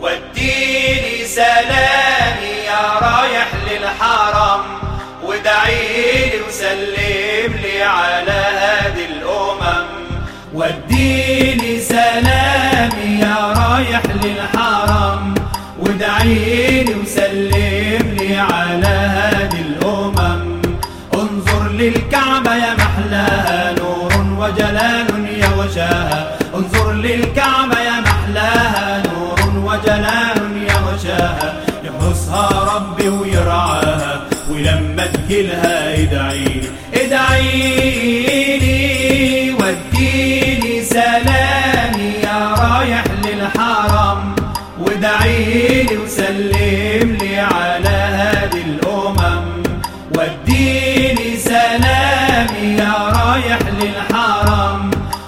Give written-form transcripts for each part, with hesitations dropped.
وديلي سلامي يا رايح للحرم، ودعيلي وسلملي على هادي الأمم. وديلي سلامي يا رايح للحرم، ودعيلي وسلملي على هادي الأمم. انظر للكعبة يا محلاها نور وجلال يا وشاها، انظر للكعبة يا محلاها نور وجلال يا وشاها. يحرسها ربي ويرعاها، ولما تجيلها ادعيلي ادعيلي. وديلي سلامي يا رايح للحرم، ودعيلي وسلملي على هادي الأمم. وديلي سلامي يا رايح للحرم،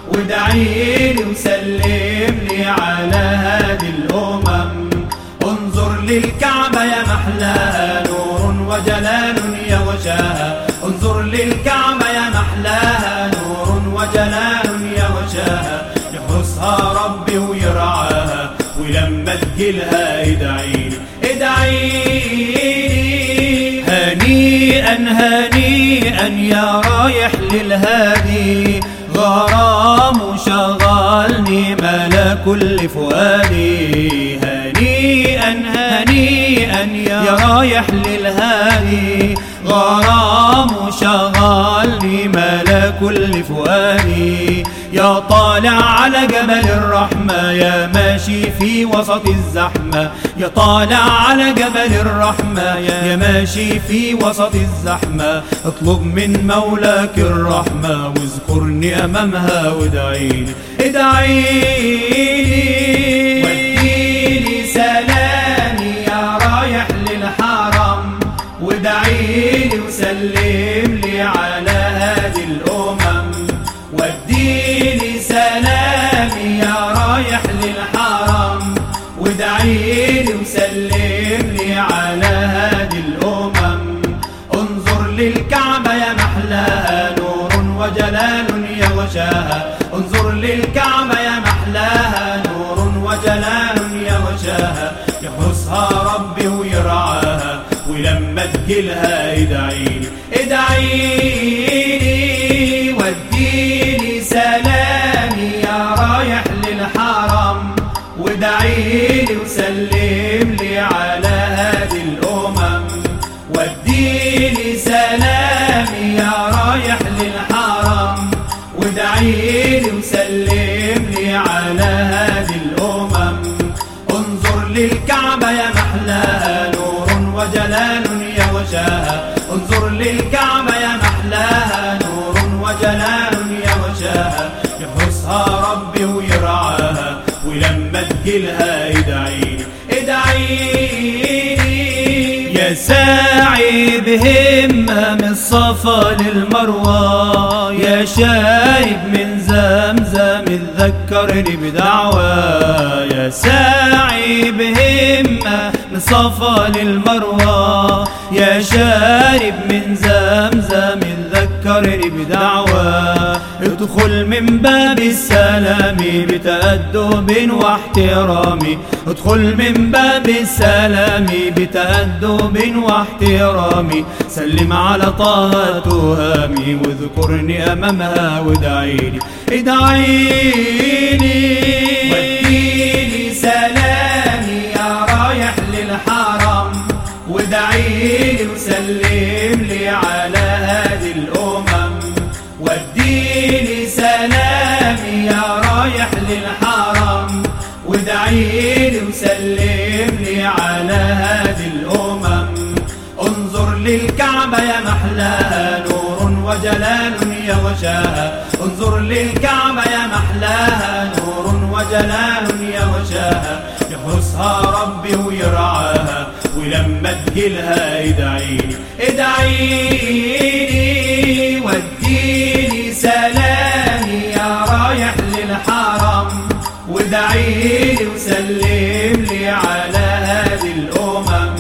ودعيلي وسلملي على هادي الأمم. انظر للكعبة يا محلاها نور وجلال يا وشاها، انظر للكعبة يا محلاها نور وجلال يا وشاها. يحرسها ربي ويرعاها، ولما تجيلها ادعيلي ادعيلي. هنيئا هنيئا يا رايح للهادي، غرام شغلني ملا كل فؤادي. هنيئا هنيئا يا رايح للهادي، غرام شغلني ملا كل فؤادي. يا طالع على جبل الرحمة يا ماشي في وسط الزحمة، يا طالع على جبل الرحمة يا ماشي في وسط الزحمة. اطلب من مولاك الرحمة واذكرني أمامها وادعيلي ادعيلي. وديلي سلامي يا رايح للحرم، ودعيلي وسلملي على هادي الأمم. وديلي سلامي يا رايح للحرم، ودعيلي وسلملي على هادي الأمم. انظر للكعبة يا محلاها نور وجلال يا وشاها، انظر للكعبة يا محلاها نور وجلال يا وشاها. يحرسها ربي ويرعاها، ولما تجيلها ادعيلي ادعيلي. وديلي سلامي يا رايح للحرم، ودعيلي وسلملي على هادي الأمم. وديلي سلامي يا رايح للحرم، ودعيلي وسلملي على هادي الأمم. انظر للكعبة يا محلاها نور وجلال يا وشاها، انظر للكعبة يا محلاها نور وجلال يا وشاها. يحرسها ربي ويرعاها، ولما تجيلها ادعيلي ادعيلي. يا ساعي بهمة من الصفا للمروة، يا شارب من زمزم اتذكرني بدعوة. يا ساعي بهمة من الصفا للمروة، يا شارب من زمزم اتذكرني بدعوة. ادخل من باب السلام بتأدب واحترام، ادخل من باب السلام بتأدب واحترام. سلم على طه تهامي واذكرني أمامها وادعيلي ادعيلي. وديلي سلامي يا رايح للحرم، ودعيلي وسلملي على هادي الأمم. وديلي سلامي يا رايح للحرم، ودعيلي وسلملي على هادي الأمم. انظر للكعبة يا محلاها نور وجلال يا وشاها، انظر للكعبة يا محلاها نور وجلال يا وشاها. يحرسها ربي ويرعاها، ولما تجيلها ادعيلي ادعيلي. وديلي سلامي يا رايح للحرم، ودعيلي وسلملي على هادي الأمم.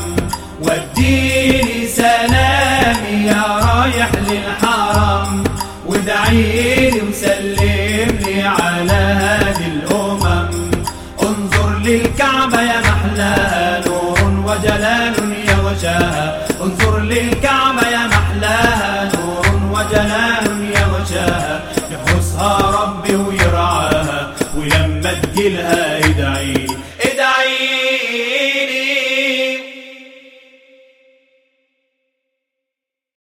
وديلي سلامي يا رايح للحرم، ودعيلي وسلملي على هادي الأمم. انظر للكعبة يا محمد وجلال يغشاها انظر للكعبة يا محلاها نور وجلال يغشاها يحرسها ربي ويرعاها ولما تجيلها